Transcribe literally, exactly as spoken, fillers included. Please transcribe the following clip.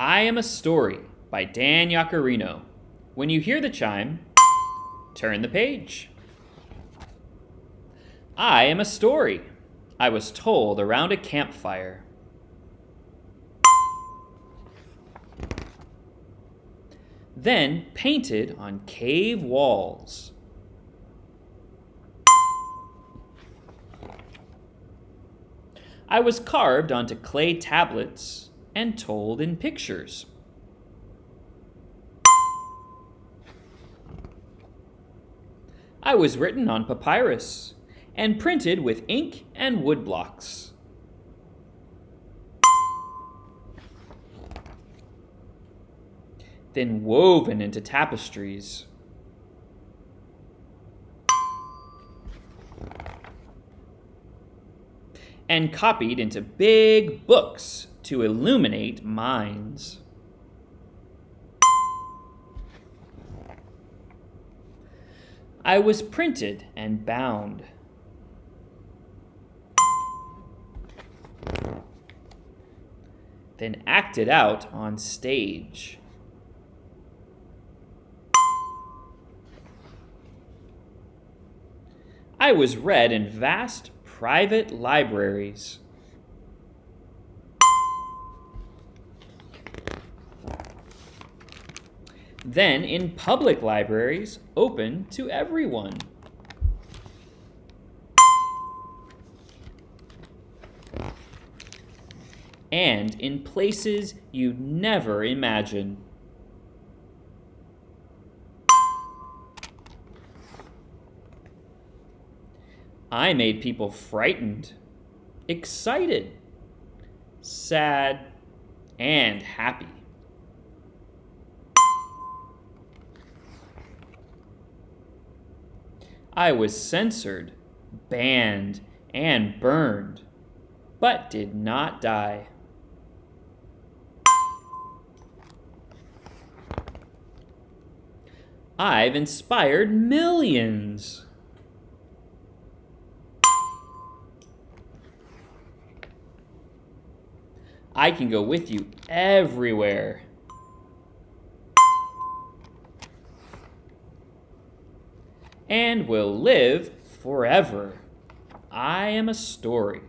I Am a Story by Dan Yaccarino. When you hear the chime, turn the page. I am a story, I was told around a campfire. Then painted on cave walls. I was carved onto clay tablets and told in pictures. I was written on papyrus and printed with ink and wood blocks. Then woven into tapestries. And copied into big books to illuminate minds. I was printed and bound. Then acted out on stage. I was read in vast private libraries. Then in public libraries open to everyone. And in places you'd never imagine. I made people frightened, excited, sad, and happy. I was censored, banned, and burned, but did not die. I've inspired millions. I can go with you everywhere. And will live forever. I am a story.